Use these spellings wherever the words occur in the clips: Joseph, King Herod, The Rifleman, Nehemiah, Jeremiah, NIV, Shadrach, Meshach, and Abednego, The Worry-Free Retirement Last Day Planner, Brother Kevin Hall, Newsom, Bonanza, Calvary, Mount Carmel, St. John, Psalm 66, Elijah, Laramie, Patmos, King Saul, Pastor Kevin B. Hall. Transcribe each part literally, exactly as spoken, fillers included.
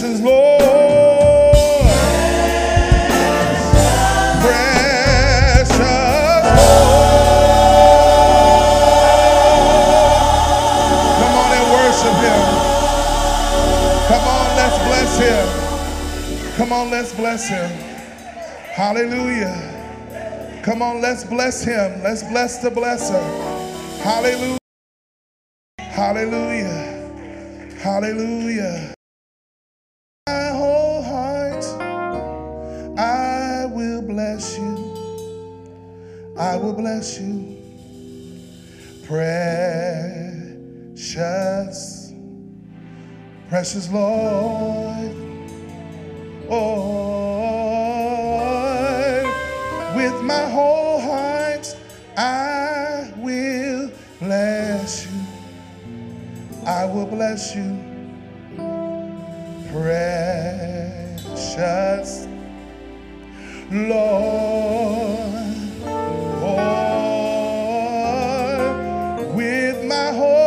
blessings, Lord. Him. Come on, let's bless him. Hallelujah. Come on, let's bless him. Let's bless the blesser. Hallelujah. Hallelujah. Hallelujah. My whole heart, I will bless you. I will bless you. Precious. Precious Lord, Lord, with my whole heart I will bless you. I will bless you. Precious Lord, Lord, with my whole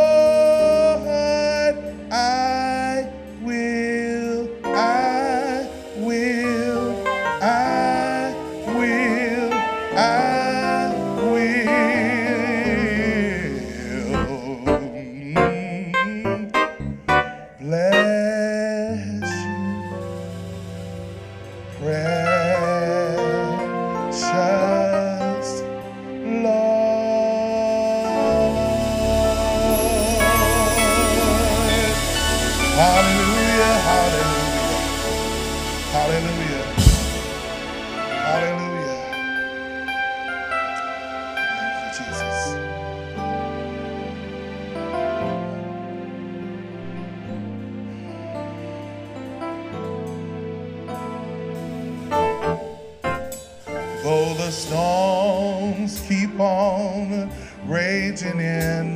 in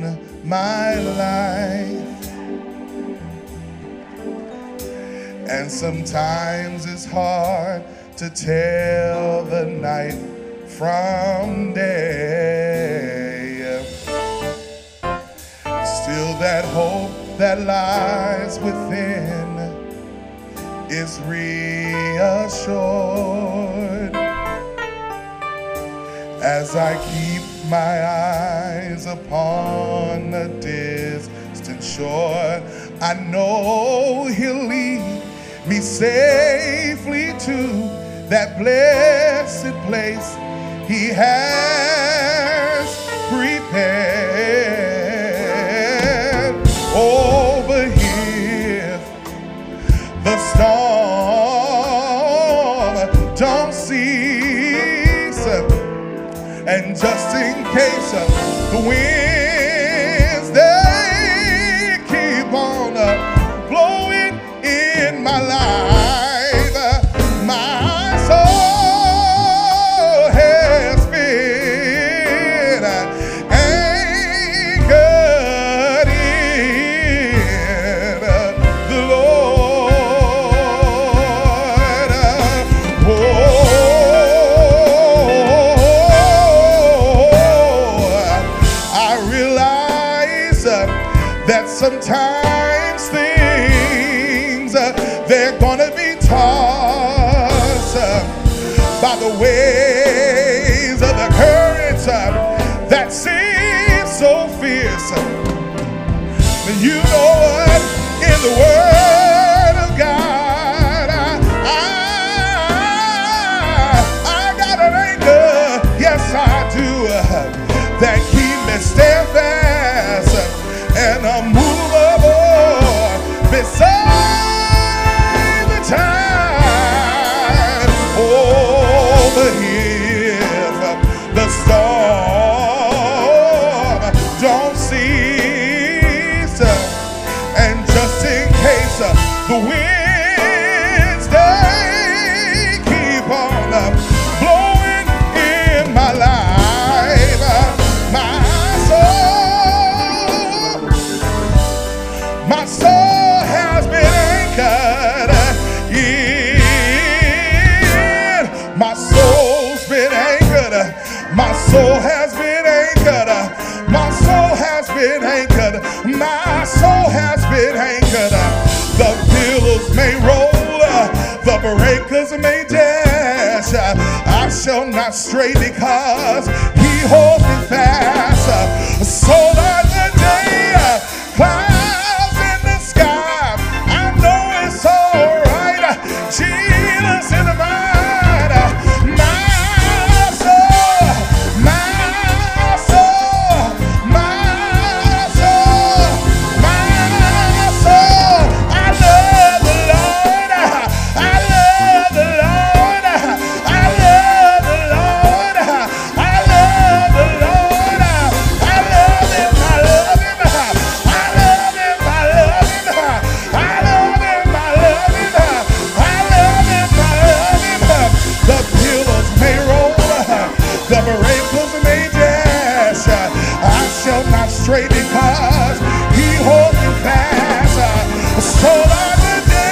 my life, and sometimes it's hard to tell the night from day. Still, that hope that lies within is reassured as I keep my eyes upon the distant shore. I know he'll lead me safely to that blessed place he has prepared. Over here, the storm don't cease, and just in case uh, the winds, they keep on uh, blowing in my life, uh, my soul has been uh, anchored in uh, the Lord. Uh, oh, sometimes things, uh, they're gonna be tossed uh, by the waves of the currents uh, that seem so fierce. But you know what? In the Word of God, I, I, I got an anchor, yes I do, uh, that keep me steadfast uh, and I'm moving beside the tide. Over here, the storm don't cease, and just in case the winds, they keep on blowing in my life, my soul, my soul has been anchored, my soul has been anchored, my soul has been anchored. The billows may roll, The breakers may dash, I shall not stray because he holds me fast. So by the day, clouds in the sky, I know it's all right. Jesus in the vine, my soul, my soul, my soul, my soul. I love the Lord, I love the Lord, I love the Lord, I love the Lord, I love him, I love him, I love him, I love him, I love him, I love him, I love him, I love him. The pillars may roll, the breakers may dash, I shall not stray because he holds me fast. So by the day,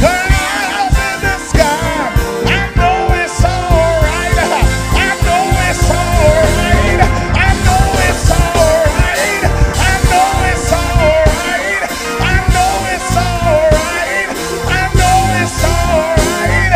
clouds in the sky, I know it's all right. I know it's all right. I know it's all right. I know it's all right. I know it's all right. I know it's all right.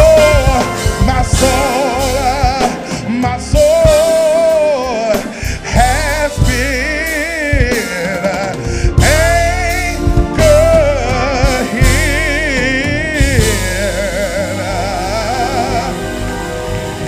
My soul, my soul, my soul, my soul, my soul, my soul, my soul, my soul, my soul. My soul, my soul, my soul has been anchored in the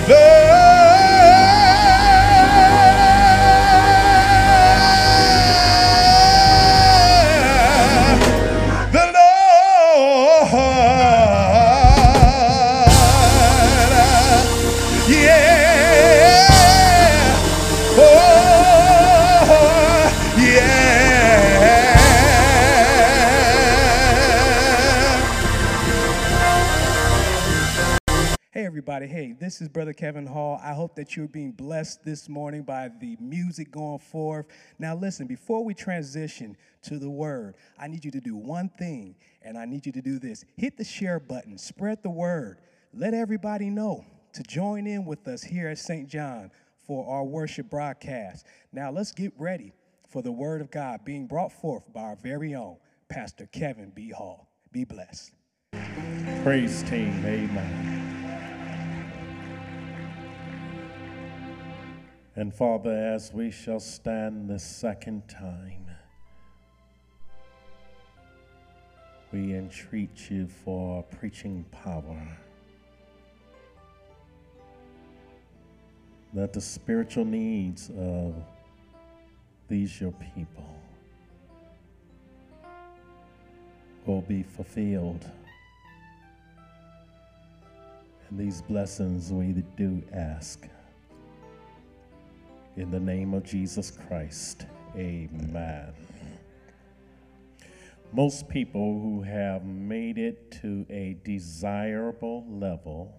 the Lord. Yeah. Oh, yeah. Hey everybody, hey, this is Brother Kevin Hall. I hope that you're being blessed this morning by the music going forth. Now listen, before we transition to the word, I need you to do one thing, and I need you to do this. Hit the share button, spread the word. Let everybody know to join in with us here at Saint John for our worship broadcast. Now let's get ready for the word of God being brought forth by our very own Pastor Kevin B. Hall. Be blessed. Praise team, amen. And Father, as we shall stand this second time, we entreat you for preaching power. That the spiritual needs of these your people will be fulfilled. And these blessings we do ask. In the name of Jesus Christ, amen. Most people who have made it to a desirable level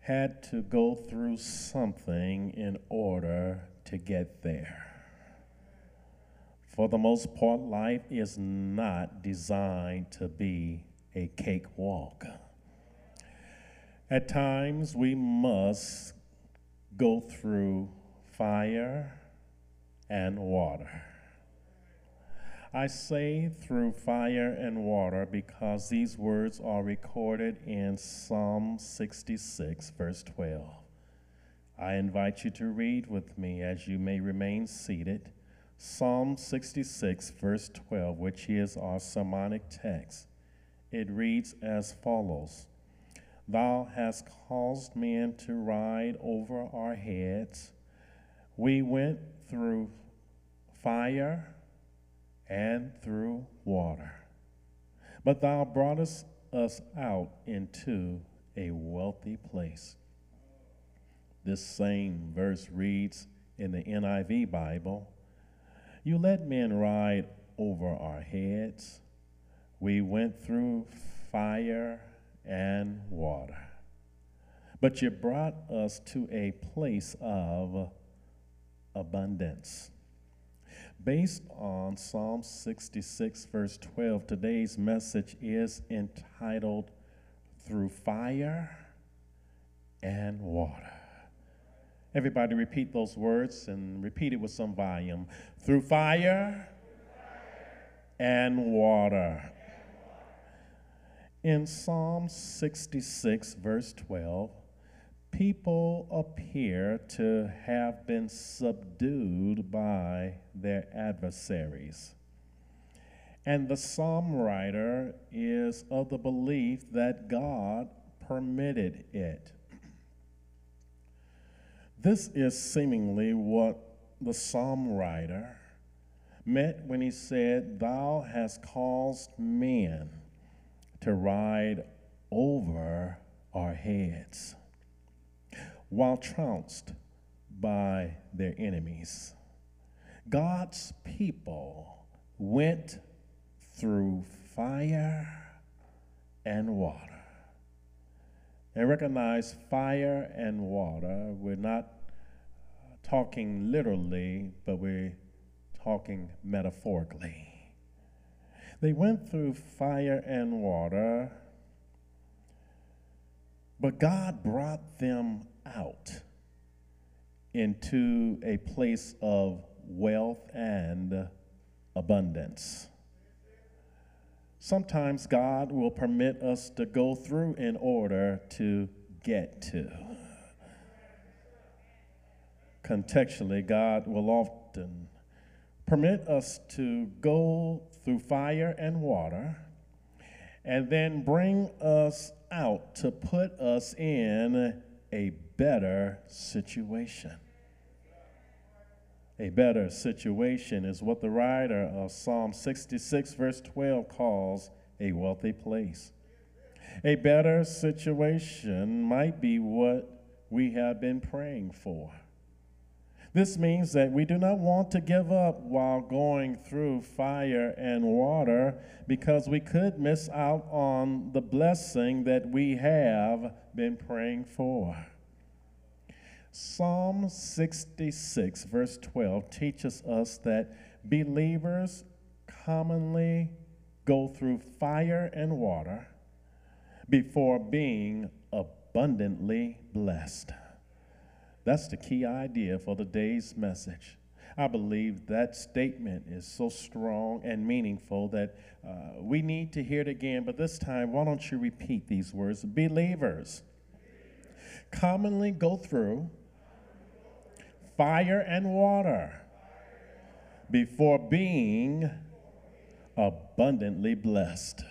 had to go through something in order to get there. For the most part, life is not designed to be a cakewalk. At times, we must go through fire and water. I say through fire and water because these words are recorded in Psalm sixty-six, verse twelve. I invite you to read with me as you may remain seated. Psalm sixty-six, verse twelve, which is our sermonic text. It reads as follows. Thou hast caused men to ride over our heads. We went through fire and through water. But thou broughtest us out into a wealthy place. This same verse reads in the N I V Bible, you let men ride over our heads. We went through fire and water. But you brought us to a place of abundance. Based on Psalm sixty-six, verse twelve, today's message is entitled, Through Fire and Water. Everybody repeat those words and repeat it with some volume. Through fire and water. In Psalm sixty-six, verse twelve, people appear to have been subdued by their adversaries. And the psalm writer is of the belief that God permitted it. This is seemingly what the psalm writer meant when he said, Thou hast caused men to ride over our heads, while trounced by their enemies. God's people went through fire and water. And recognize fire and water, we're not talking literally, but we're talking metaphorically. They went through fire and water, but God brought them out into a place of wealth and abundance. Sometimes God will permit us to go through in order to get to. Contextually, God will often permit us to go through fire and water and then bring us out to put us in a better situation. A better situation is what the writer of Psalm sixty-six, verse twelve, calls a wealthy place. A better situation might be what we have been praying for. This means that we do not want to give up while going through fire and water, because we could miss out on the blessing that we have been praying for. Psalm sixty-six, verse twelve, teaches us that believers commonly go through fire and water before being abundantly blessed. That's the key idea for today's message. I believe that statement is so strong and meaningful that uh, we need to hear it again, but this time, why don't you repeat these words? Believers commonly go through fire and water before being abundantly blessed.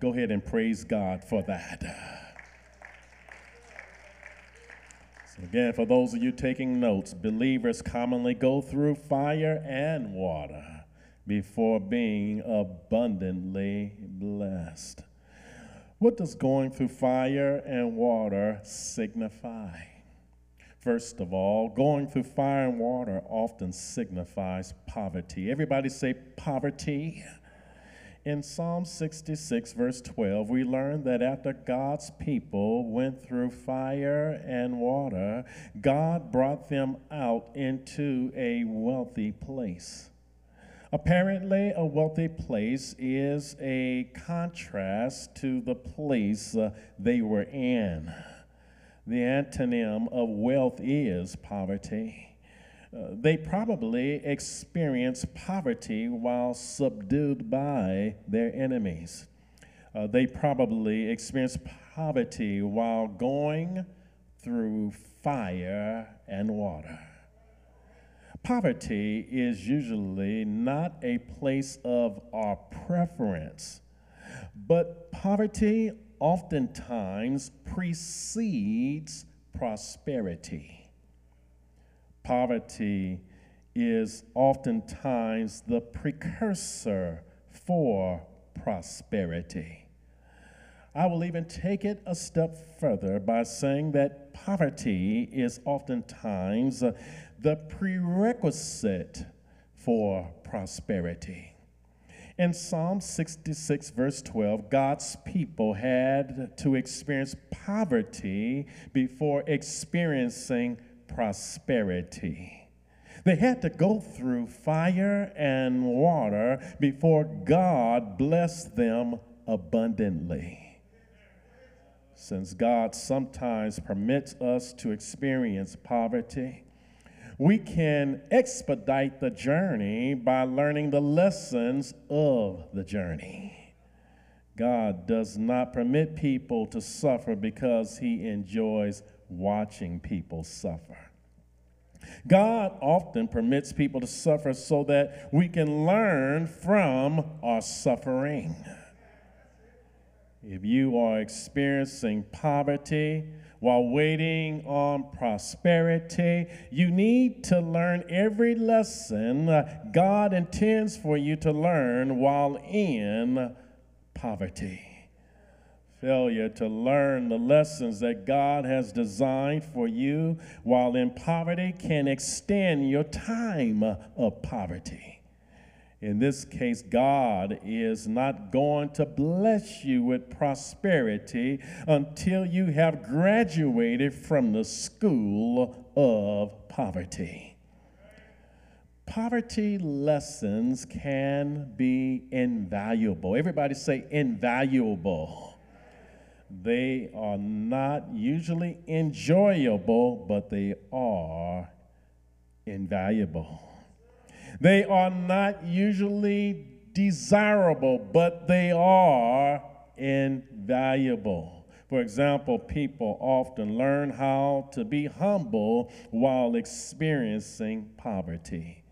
Go ahead and praise God for that. Again, for those of you taking notes, believers commonly go through fire and water before being abundantly blessed. What does going through fire and water signify? First of all, going through fire and water often signifies poverty. Everybody say poverty. In Psalm sixty-six, verse twelve, we learn that after God's people went through fire and water, God brought them out into a wealthy place. Apparently, a wealthy place is a contrast to the place uh, they were in. The antonym of wealth is poverty. Uh, they probably experienced poverty while subdued by their enemies. Uh, they probably experienced poverty while going through fire and water. Poverty is usually not a place of our preference, but poverty oftentimes precedes prosperity. Poverty is oftentimes the precursor for prosperity. I will even take it a step further by saying that poverty is oftentimes the prerequisite for prosperity. In Psalm sixty-six, verse twelve, God's people had to experience poverty before experiencing prosperity. They had to go through fire and water before God blessed them abundantly. Since God sometimes permits us to experience poverty, we can expedite the journey by learning the lessons of the journey. God does not permit people to suffer because he enjoys watching people suffer. God often permits people to suffer so that we can learn from our suffering. If you are experiencing poverty while waiting on prosperity, you need to learn every lesson God intends for you to learn while in poverty. Failure to learn the lessons that God has designed for you while in poverty can extend your time of poverty. In this case, God is not going to bless you with prosperity until you have graduated from the school of poverty. Poverty lessons can be invaluable. Everybody say invaluable. They are not usually enjoyable, but they are invaluable. They are not usually desirable, but they are invaluable. For example, people often learn how to be humble while experiencing poverty.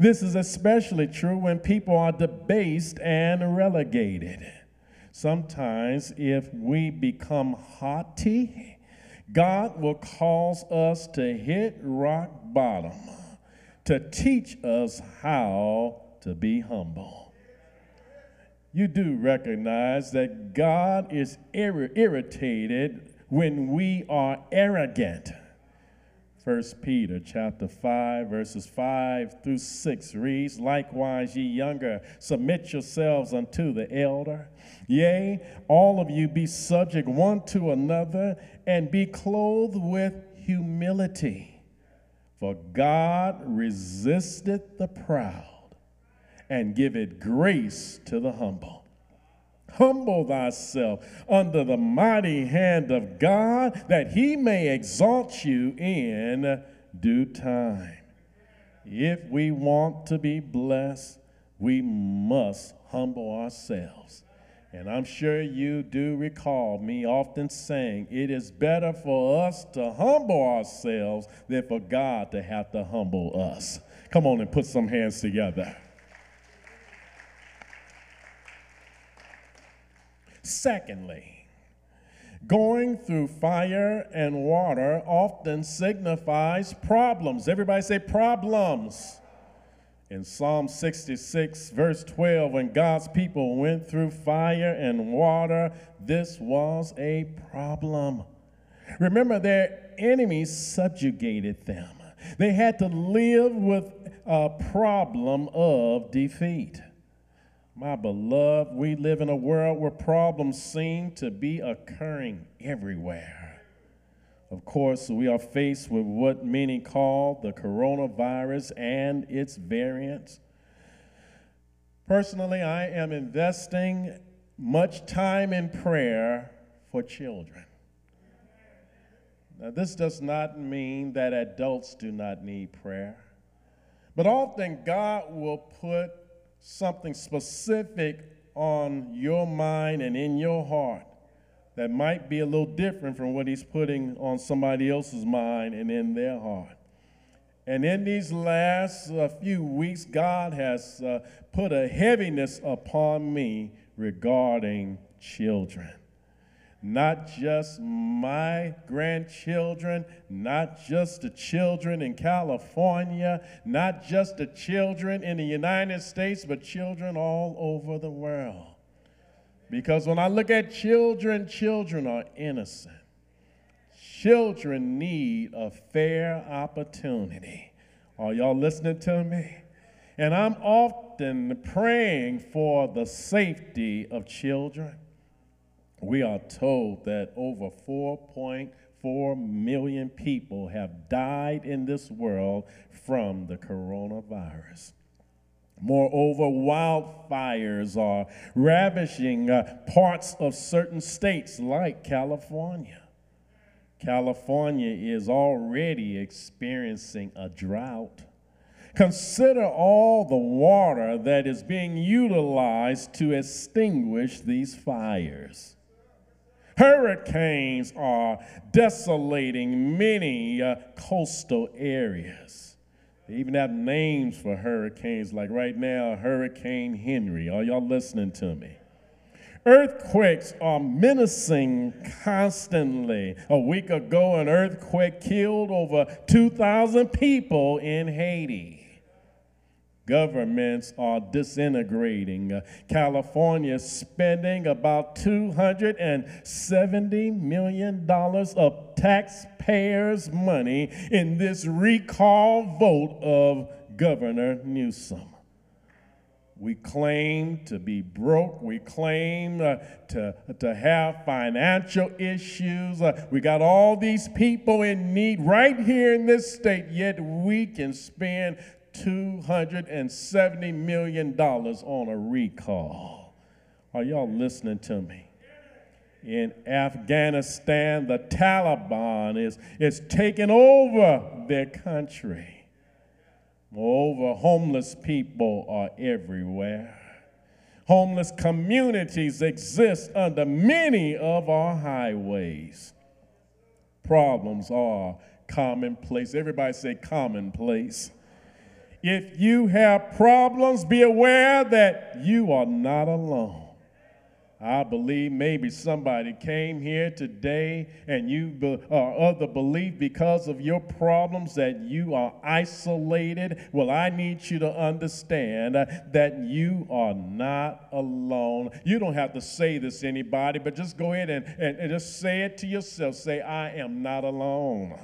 This is especially true when people are debased and relegated. Sometimes, if we become haughty, God will cause us to hit rock bottom, to teach us how to be humble. You do recognize that God is ir- irritated when we are arrogant. First Peter chapter five, verses five through six reads, "Likewise, ye younger, submit yourselves unto the elder. Yea, all of you be subject one to another, and be clothed with humility. For God resisteth the proud and giveth grace to the humble. Humble thyself under the mighty hand of God, that he may exalt you in due time." If we want to be blessed, we must humble ourselves. And I'm sure you do recall me often saying, it is better for us to humble ourselves than for God to have to humble us. Come on and put some hands together. Secondly, going through fire and water often signifies problems. Everybody say problems. In Psalm sixty-six, verse twelve, when God's people went through fire and water, this was a problem. Remember, their enemies subjugated them. They had to live with a problem of defeat. My beloved, we live in a world where problems seem to be occurring everywhere. Of course, we are faced with what many call the coronavirus and its variants. Personally, I am investing much time in prayer for children. Now, this does not mean that adults do not need prayer, but often God will put something specific on your mind and in your heart that might be a little different from what he's putting on somebody else's mind and in their heart. And in these last uh, few weeks, God has uh, put a heaviness upon me regarding children. Not just my grandchildren, not just the children in California, not just the children in the United States, but children all over the world. Because when I look at children, children are innocent. Children need a fair opportunity. Are y'all listening to me? And I'm often praying for the safety of children. We are told that over four point four million people have died in this world from the coronavirus. Moreover, wildfires are ravaging uh, parts of certain states like California. California is already experiencing a drought. Consider all the water that is being utilized to extinguish these fires. Hurricanes are desolating many uh, coastal areas. They even have names for hurricanes, like right now, Hurricane Henry. Are y'all listening to me? Earthquakes are menacing constantly. A week ago, an earthquake killed over two thousand people in Haiti. Governments are disintegrating. California is spending about two hundred seventy million dollars of taxpayers' money in this recall vote of Governor Newsom. We claim to be broke. We claim uh, to, to have financial issues. Uh, we got all these people in need right here in this state, yet we can spend two hundred seventy million dollars on a recall. Are y'all listening to me? In Afghanistan, the Taliban is, is taking over their country. Moreover, homeless people are everywhere. Homeless communities exist under many of our highways. Problems are commonplace. Everybody say commonplace. If you have problems, be aware that you are not alone. I believe maybe somebody came here today and you are of the belief because of your problems that you are isolated. Well, I need you to understand that you are not alone. You don't have to say this to anybody, but just go ahead and, and, and just say it to yourself. Say, I am not alone.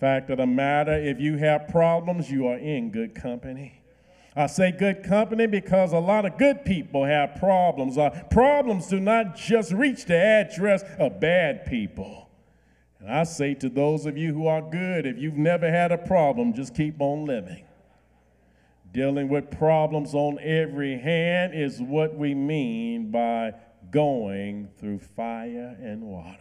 Fact of the matter, if you have problems, you are in good company. I say good company because a lot of good people have problems. Uh, problems do not just reach the address of bad people. And I say to those of you who are good, if you've never had a problem, just keep on living. Dealing with problems on every hand is what we mean by going through fire and water.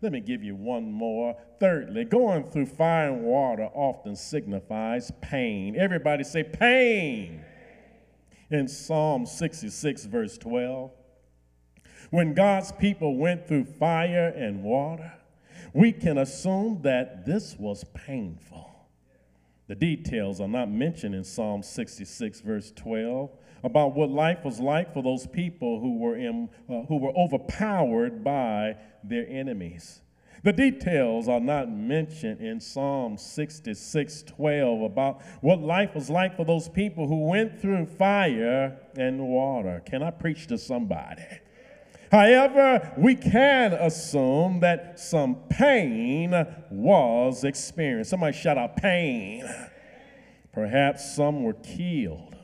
Let me give you one more. Thirdly, going through fire and water often signifies pain. Everybody say pain. In Psalm sixty-six, verse twelve, when God's people went through fire and water, we can assume that this was painful. The details are not mentioned in Psalm sixty-six, verse twelve, about what life was like for those people who were, in, uh, who were overpowered by their enemies. The details are not mentioned in Psalm sixty-six, twelve about what life was like for those people who went through fire and water. Can I preach to somebody? However, we can assume that some pain was experienced. Somebody shout out, pain. Perhaps some were killed,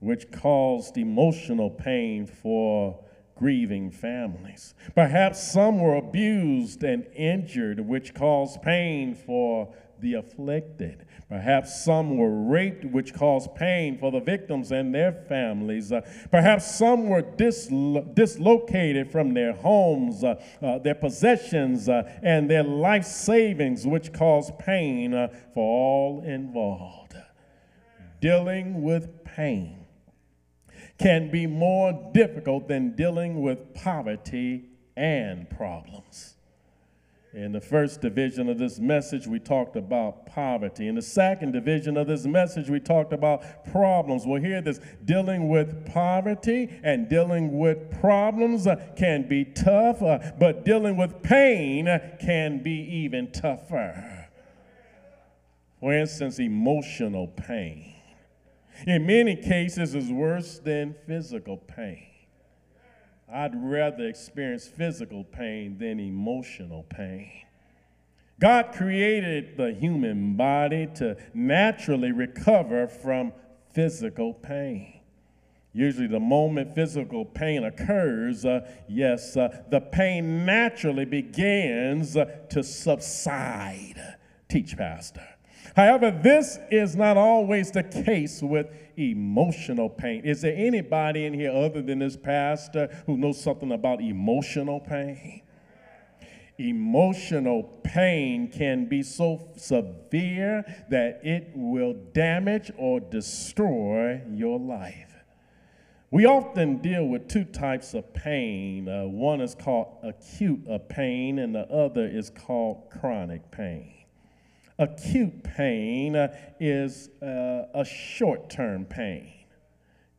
which caused emotional pain for grieving families. Perhaps some were abused and injured, which caused pain for the afflicted. Perhaps some were raped, which caused pain for the victims and their families. Uh, perhaps some were dislo- dislocated from their homes, uh, uh, their possessions, uh, and their life savings, which caused pain uh, for all involved. Dealing with pain can be more difficult than dealing with poverty and problems. In the first division of this message, we talked about poverty. In the second division of this message, we talked about problems. Well, here this dealing with poverty and dealing with problems uh, can be tough, uh, but dealing with pain can be even tougher. For instance, emotional pain. In many cases, it's worse than physical pain. I'd rather experience physical pain than emotional pain. God created the human body to naturally recover from physical pain. Usually the moment physical pain occurs, uh, yes, uh, the pain naturally begins uh, to subside. Teach, Pastor. However, this is not always the case with emotional pain. Is there anybody in here other than this pastor who knows something about emotional pain? Emotional pain can be so severe that it will damage or destroy your life. We often deal with two types of pain. Uh, one is called acute pain, and the other is called chronic pain. Acute pain uh, is uh, a short-term pain.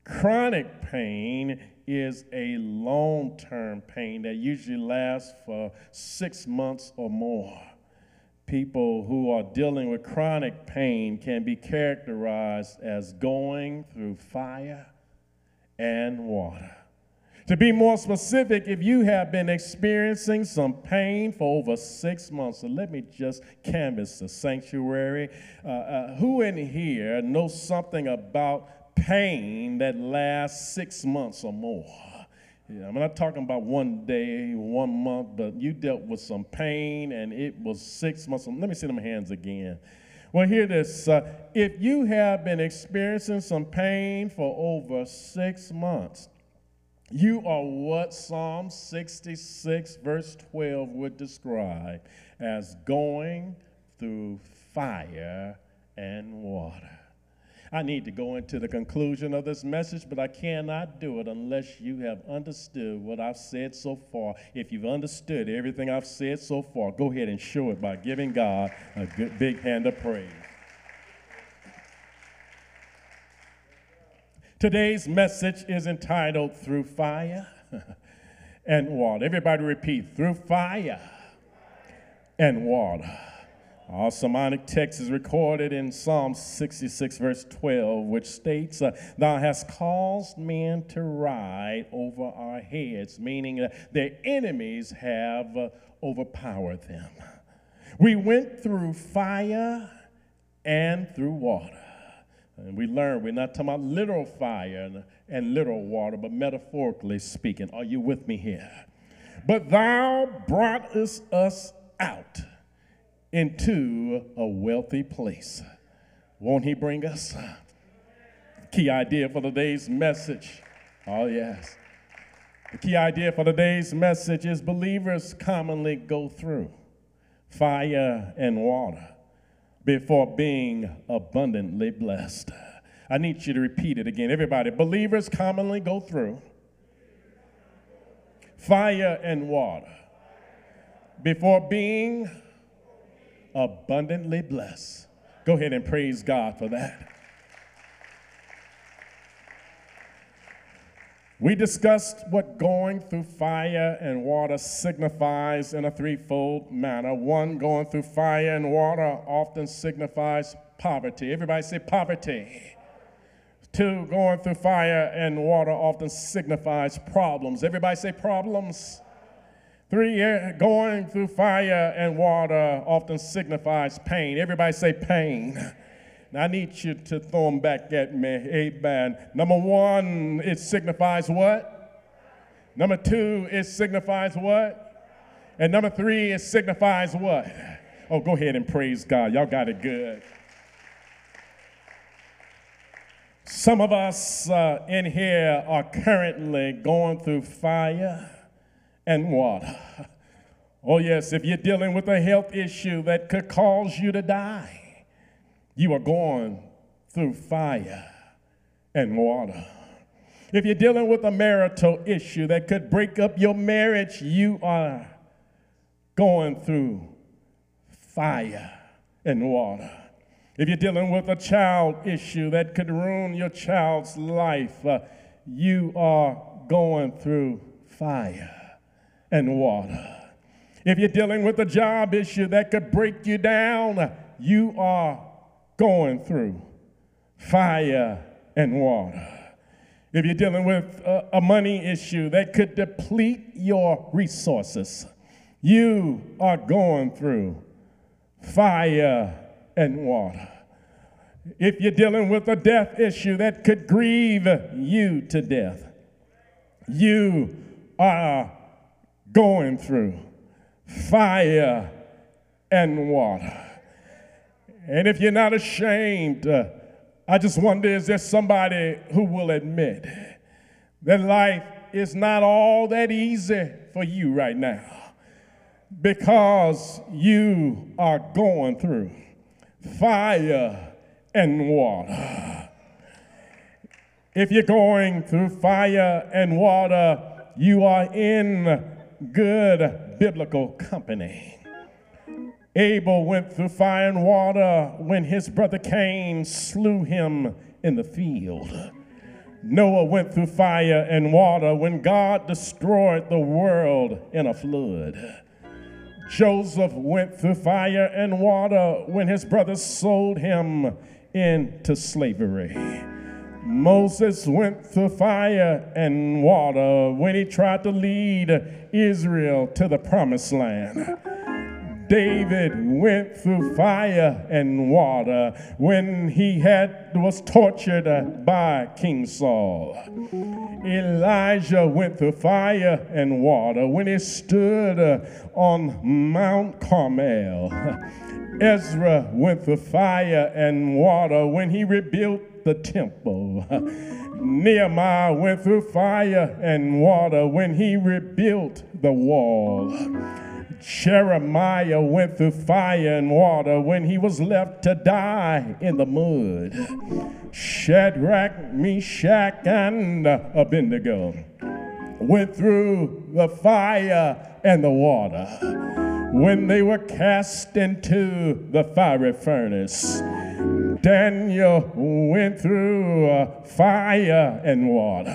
Chronic pain is a long-term pain that usually lasts for six months or more. People who are dealing with chronic pain can be characterized as going through fire and water. To be more specific, if you have been experiencing some pain for over six months, so let me just canvass the sanctuary. Uh, uh, who in here knows something about pain that lasts six months or more? Yeah, I'm not talking about one day, one month, but you dealt with some pain and it was six months. Let me see them hands again. Well, hear this. Uh, if you have been experiencing some pain for over six months, you are what Psalm sixty-six, verse twelve would describe as going through fire and water. I need to go into the conclusion of this message, but I cannot do it unless you have understood what I've said so far. If you've understood everything I've said so far, go ahead and show it by giving God a good big hand of praise. Today's message is entitled Through Fire and Water. Everybody repeat, through fire and water. Our sermonic text is recorded in Psalm sixty-six, verse twelve, which states, Thou hast caused men to ride over our heads, meaning that their enemies have overpowered them. We went through fire and through water. And we learn we're not talking about literal fire and, and literal water, but metaphorically speaking. Are you with me here? But thou broughtest us out into a wealthy place. Won't he bring us? Key idea for today's message. Oh, yes. The key idea for today's message is believers commonly go through fire and water before being abundantly blessed. I need you to repeat it again. Everybody, believers commonly go through fire and water before being abundantly blessed. Go ahead and praise God for that. We discussed what going through fire and water signifies in a threefold manner. One, going through fire and water often signifies poverty. Everybody say poverty. Two, going through fire and water often signifies problems. Everybody say problems. Three, going through fire and water often signifies pain. Everybody say pain. Now, I need you to throw them back at me. Amen. Number one, it signifies what? Number two, it signifies what? And number three, it signifies what? Oh, go ahead and praise God. Y'all got it good. Some of us uh, in here are currently going through fire and water. Oh, yes, if you're dealing with a health issue that could cause you to die, you are going through fire and water. If you're dealing with a marital issue that could break up your marriage, you are going through fire and water. If you're dealing with a child issue that could ruin your child's life, uh, you are going through fire and water. If you're dealing with a job issue that could break you down, you are going through fire and water. If you're dealing with a, a money issue that could deplete your resources, you are going through fire and water. If you're dealing with a death issue that could grieve you to death, you are going through fire and water. And if you're not ashamed, uh, I just wonder, is there somebody who will admit that life is not all that easy for you right now because you are going through fire and water? If you're going through fire and water, you are in good biblical company. Abel went through fire and water when his brother Cain slew him in the field. Noah went through fire and water when God destroyed the world in a flood. Joseph went through fire and water when his brothers sold him into slavery. Moses went through fire and water when he tried to lead Israel to the promised land. David went through fire and water when he had was tortured by King Saul. Elijah went through fire and water when he stood on Mount Carmel. Ezra went through fire and water when he rebuilt the temple. Nehemiah went through fire and water when he rebuilt the wall. Jeremiah went through fire and water when he was left to die in the mud. Shadrach, Meshach, and Abednego went through the fire and the water when they were cast into the fiery furnace. Daniel went through uh, fire and water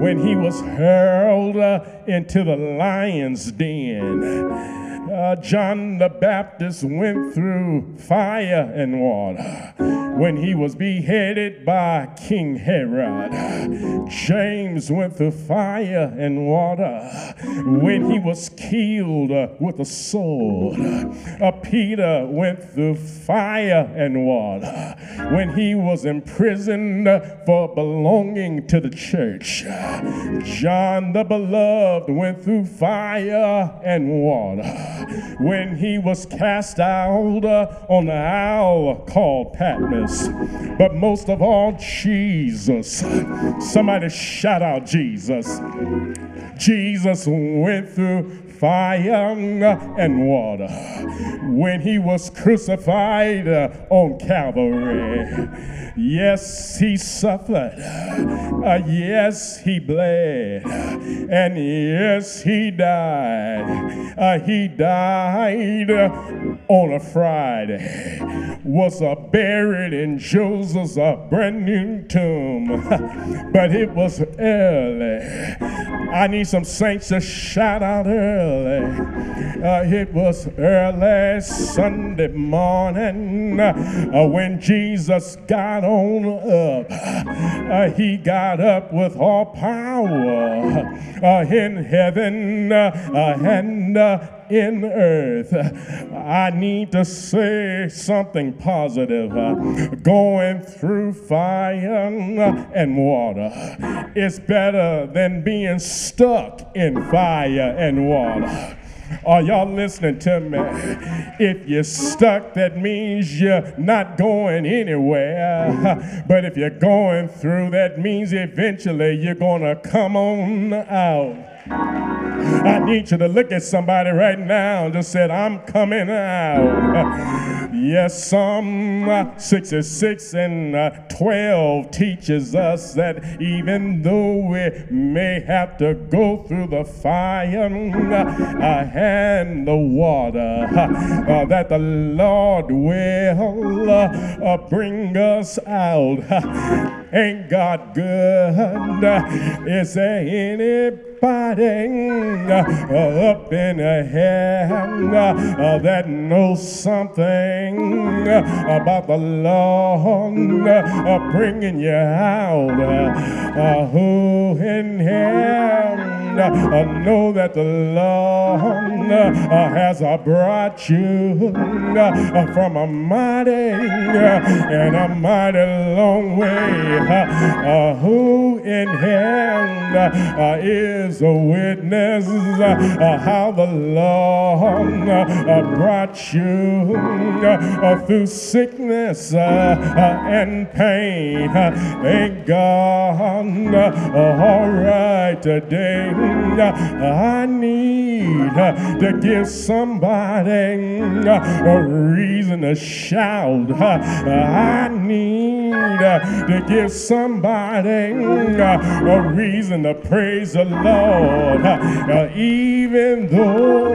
when he was hurled uh, into the lion's den. Uh, John the Baptist went through fire and water when he was beheaded by King Herod. James went through fire and water when he was killed uh, with a sword. Uh, Peter went through fire and water when he was imprisoned for belonging to the church. John the Beloved went through fire and water when he was cast out on the isle called Patmos. But most of all, Jesus. Somebody shout out Jesus. Jesus went through fire and water when he was crucified on Calvary. Yes, he suffered. Uh, yes, he bled. And yes, he died. Uh, he died on a Friday. Was uh, buried in Joseph's uh, brand new tomb. But it was early. I need some saints to shout out early. Uh, it was early Sunday morning uh, when Jesus got on up. Uh, he got up with all power uh, in heaven uh, and uh, in earth. I need to say something positive. Going through fire and water is better than being stuck in fire and water. Are y'all listening to me? If you're stuck, that means you're not going anywhere. But if you're going through, that means eventually you're gonna come on out. I need you to look at somebody right now and just said, I'm coming out. Yes, Psalm sixty-six and twelve teaches us that even though we may have to go through the fire and the water, that the Lord will bring us out. Ain't God good? Is there anybody up in heaven that knows something about the Lord bringing you out? Who in heaven know that the Lord has brought you from a mighty and a mighty long way. Who in heaven is a witness how the Lord brought you through sickness and pain? Thank God. All right, today I need to give somebody a reason to shout. I need to give somebody a reason to praise the Lord. Even though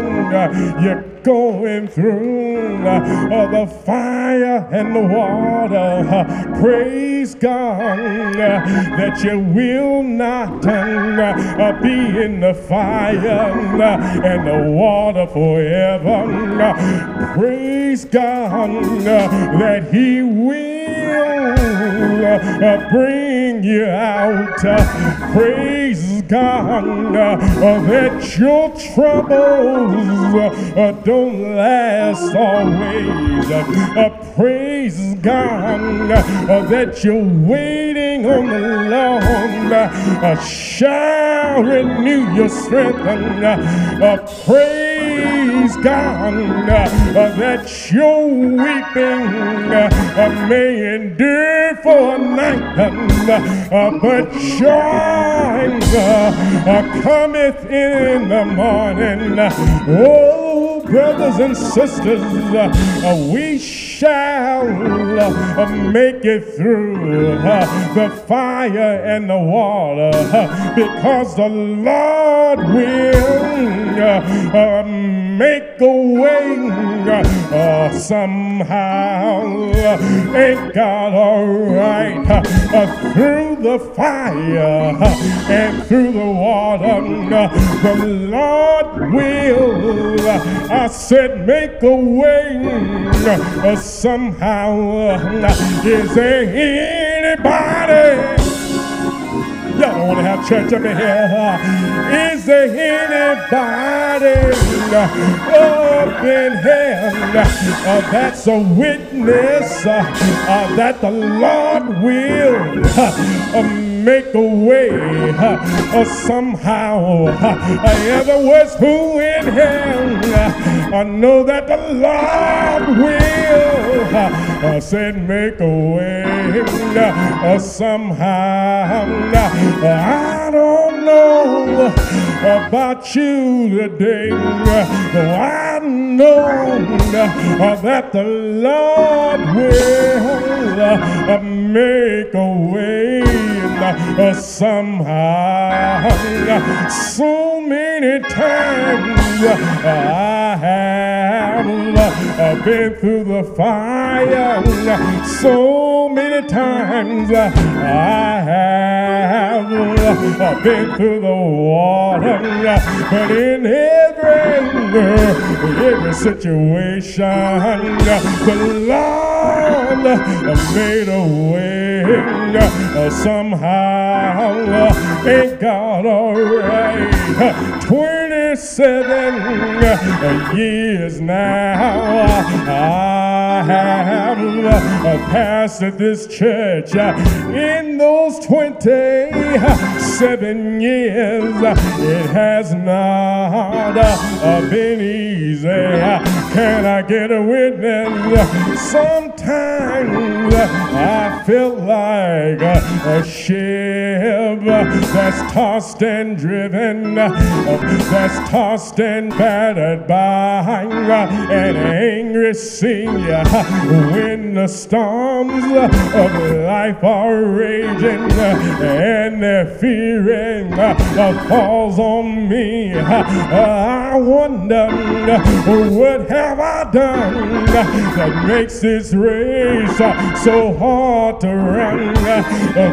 you going through uh, the fire and the water, uh, praise God uh, that you will not uh, be in the fire uh, and the water forever. Uh, praise God uh, that He will uh, bring you out. Uh, praise God uh, that your troubles uh, don't last always. Uh, praise God uh, that you're waiting on the Lord. Uh, shall renew your strength. And, uh, uh, praise God uh, that your weeping uh, may endure for a night, uh, uh, but joy uh, uh, cometh in the morning. Oh, brothers and sisters, uh, we shall uh, make it through uh, the fire and the water uh, because the Lord will uh, uh, make a way uh, somehow. Ain't God all right? Uh, uh, through the fire uh, and through the water, uh, the Lord will uh, I said make a way uh, somehow. Uh, is there anybody? Y'all don't want to have church up in here. Uh, is there anybody uh, up in here uh, that's a witness uh, uh, that the Lord will uh, um, make a way uh, uh, somehow? Uh, in other words, who in hell I uh, know that the Lord will uh, uh, said make a way uh, somehow. Uh, I don't know about you today, uh, but I know uh, that the Lord will uh, uh, make a way Uh, somehow. So many times uh, I have uh, been through the fire. So many times uh, I have uh, been through the water. But in every, every situation, uh, the Lord uh, made a way. Uh, somehow, uh, ain't God all right? Uh, Twenty-seven uh, years now, uh, I have uh, pastored this church. Uh, in those twenty-seven years, uh, it has not uh, been easy. Uh, can I get a witness? Sometimes uh, I feel like Like a, a ship that's tossed and driven, that's tossed and battered by an angry sea. When the storms of life are raging and their fearing falls on me, I wonder, what have I done that makes this race so hard to run? Uh,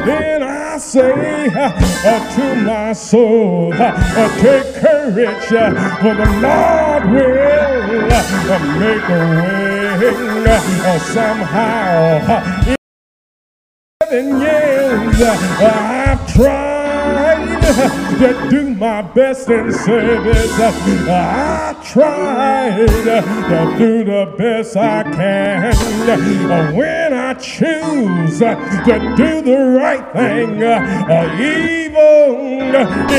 then I say uh, uh, to my soul, uh, uh, take courage, uh, for the Lord will uh, make a way uh, somehow. Uh, in seven years uh, I've tried. tried to do my best in service. I tried to do the best I can. When I choose to do the right thing, evil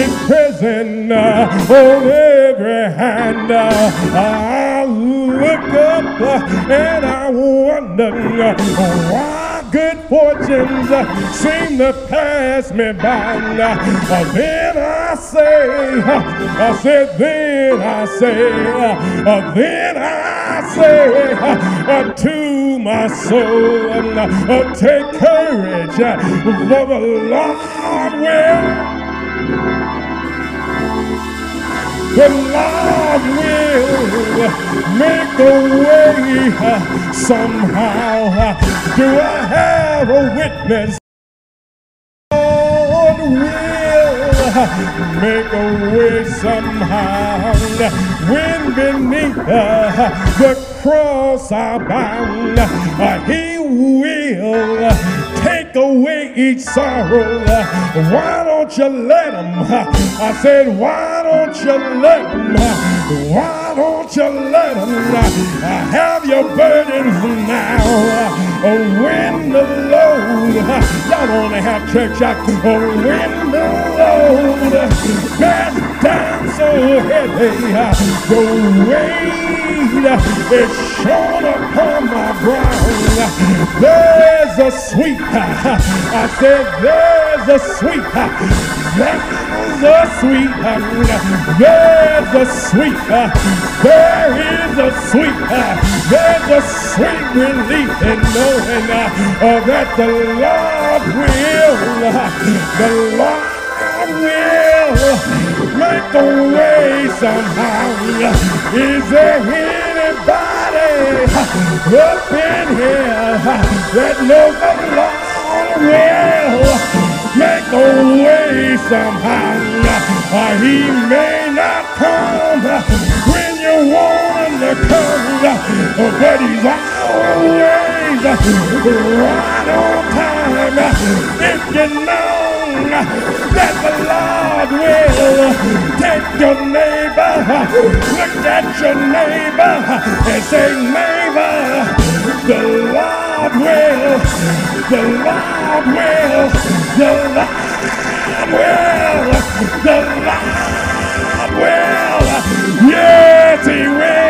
is present on every hand. I look up and I wonder why good fortunes uh, seem to pass me by. Uh, then I say, uh, I said, then I say, uh, uh, then I say uh, uh, to my soul, uh, uh, take courage, uh, for the Lord will, the Lord will make a way uh, somehow. Uh, Do I have a witness? God will make a way somehow. When beneath uh, the cross I bound, uh, He will take away each sorrow. Uh, why don't you let Him? Uh, I said, why don't you let Him? Uh, why? Don't you let them uh, have your burdens now. Uh, when the load, uh, y'all don't wanna have church. Uh, when the load uh, bears down so heavy, uh, the weight uh, is short upon my brow. Uh, there's a sweet, uh, I said there's a sweet, uh, there's a sweet, uh, there's a sweet. Uh, There is a sweet, uh, there's a sweet relief in knowing uh, uh, that the Lord will, uh, the Lord will make a way somehow. Is there anybody up in here that knows the Lord will make a way somehow? Uh, he may not come uh, want to come, but He's always right on time. If you know that the Lord will, take your neighbor, look at your neighbor and say, neighbor, the Lord will, the Lord will, the Lord will, the Lord will. Yes, He will.